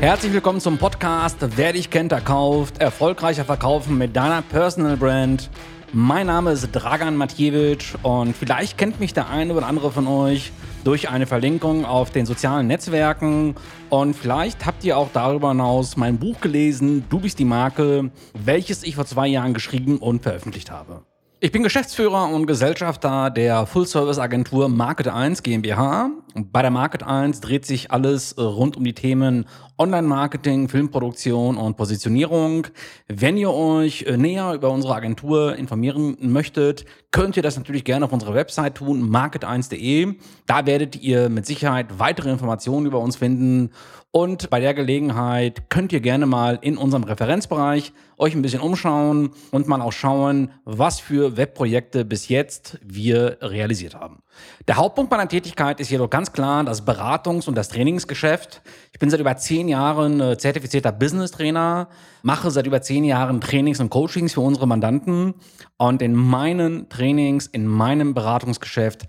Herzlich willkommen zum Podcast Wer dich kennt, der kauft. Erfolgreicher verkaufen mit deiner Personal Brand. Mein Name ist Dragan Matjewitsch und vielleicht kennt mich der eine oder andere von euch durch eine Verlinkung auf den sozialen Netzwerken. Und vielleicht habt ihr auch darüber hinaus mein Buch gelesen, Du bist die Marke, welches ich vor 2 Jahren geschrieben und veröffentlicht habe. Ich bin Geschäftsführer und Gesellschafter der Full-Service-Agentur Market1 GmbH. Bei der Market1 dreht sich alles rund um die Themen Online-Marketing, Filmproduktion und Positionierung. Wenn ihr euch näher über unsere Agentur informieren möchtet, könnt ihr das natürlich gerne auf unserer Website tun, market1.de. Da werdet ihr mit Sicherheit weitere Informationen über uns finden. Und bei der Gelegenheit könnt ihr gerne mal in unserem Referenzbereich euch ein bisschen umschauen und mal auch schauen, was für Webprojekte bis jetzt wir realisiert haben. Der Hauptpunkt meiner Tätigkeit ist jedoch ganz klar das Beratungs- und das Trainingsgeschäft. Ich bin seit über 10 Jahren zertifizierter Business-Trainer, mache seit über 10 Jahren Trainings und Coachings für unsere Mandanten. Und in meinen Trainings, in meinem Beratungsgeschäft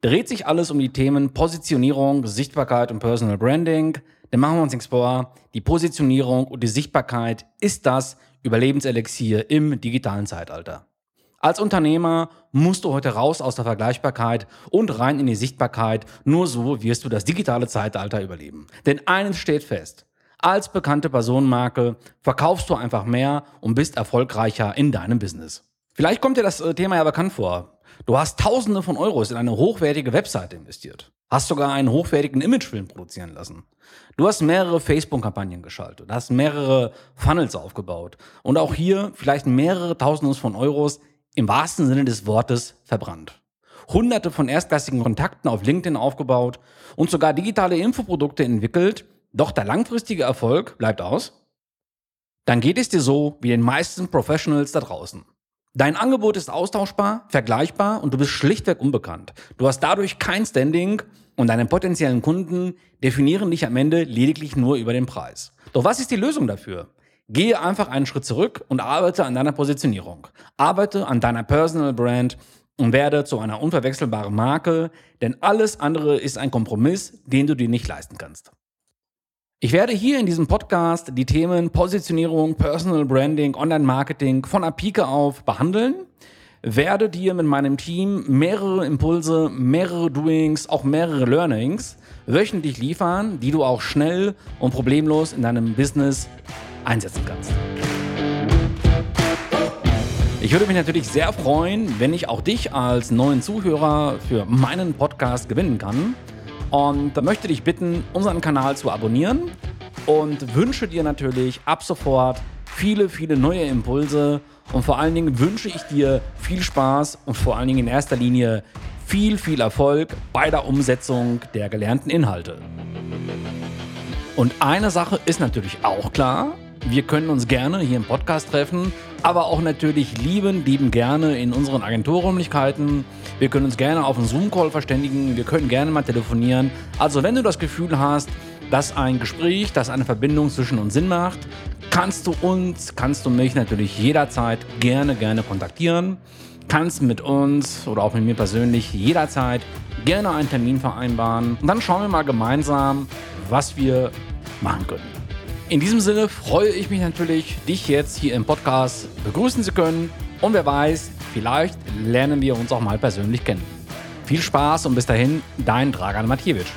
dreht sich alles um die Themen Positionierung, Sichtbarkeit und Personal Branding. Denn machen wir uns nichts vor, die Positionierung und die Sichtbarkeit ist das Überlebenselixier im digitalen Zeitalter. Als Unternehmer musst du heute raus aus der Vergleichbarkeit und rein in die Sichtbarkeit. Nur so wirst du das digitale Zeitalter überleben. Denn eines steht fest, als bekannte Personenmarke verkaufst du einfach mehr und bist erfolgreicher in deinem Business. Vielleicht kommt dir das Thema ja bekannt vor. Du hast Tausende von Euros in eine hochwertige Webseite investiert. Hast sogar einen hochwertigen Imagefilm produzieren lassen. Du hast mehrere Facebook-Kampagnen geschaltet, hast mehrere Funnels aufgebaut und auch hier vielleicht mehrere Tausende von Euros im wahrsten Sinne des Wortes verbrannt. Hunderte von erstklassigen Kontakten auf LinkedIn aufgebaut und sogar digitale Infoprodukte entwickelt, doch der langfristige Erfolg bleibt aus. Dann geht es dir so wie den meisten Professionals da draußen. Dein Angebot ist austauschbar, vergleichbar und du bist schlichtweg unbekannt. Du hast dadurch kein Standing und deine potenziellen Kunden definieren dich am Ende lediglich nur über den Preis. Doch was ist die Lösung dafür? Gehe einfach einen Schritt zurück und arbeite an deiner Positionierung. Arbeite an deiner Personal Brand und werde zu einer unverwechselbaren Marke, denn alles andere ist ein Kompromiss, den du dir nicht leisten kannst. Ich werde hier in diesem Podcast die Themen Positionierung, Personal Branding, Online-Marketing von der Pike auf behandeln, werde dir mit meinem Team mehrere Impulse, mehrere Doings, auch mehrere Learnings wöchentlich liefern, die du auch schnell und problemlos in deinem Business einsetzen kannst. Ich würde mich natürlich sehr freuen, wenn ich auch dich als neuen Zuhörer für meinen Podcast gewinnen kann. Und da möchte ich dich bitten, unseren Kanal zu abonnieren und wünsche dir natürlich ab sofort viele, viele neue Impulse. Und vor allen Dingen wünsche ich dir viel Spaß und vor allen Dingen in erster Linie viel, viel Erfolg bei der Umsetzung der gelernten Inhalte. Und eine Sache ist natürlich auch klar, wir können uns gerne hier im Podcast treffen, aber auch natürlich lieben gerne in unseren Agenturräumlichkeiten. Wir können uns gerne auf einen Zoom-Call verständigen, wir können gerne mal telefonieren. Also wenn du das Gefühl hast, dass ein Gespräch, dass eine Verbindung zwischen uns Sinn macht, kannst du mich natürlich jederzeit gerne kontaktieren. Kannst mit uns oder auch mit mir persönlich jederzeit gerne einen Termin vereinbaren. Und dann schauen wir mal gemeinsam, was wir machen können. In diesem Sinne freue ich mich natürlich, dich jetzt hier im Podcast begrüßen zu können. Und wer weiß, vielleicht lernen wir uns auch mal persönlich kennen. Viel Spaß und bis dahin, dein Dragan Matjewitsch.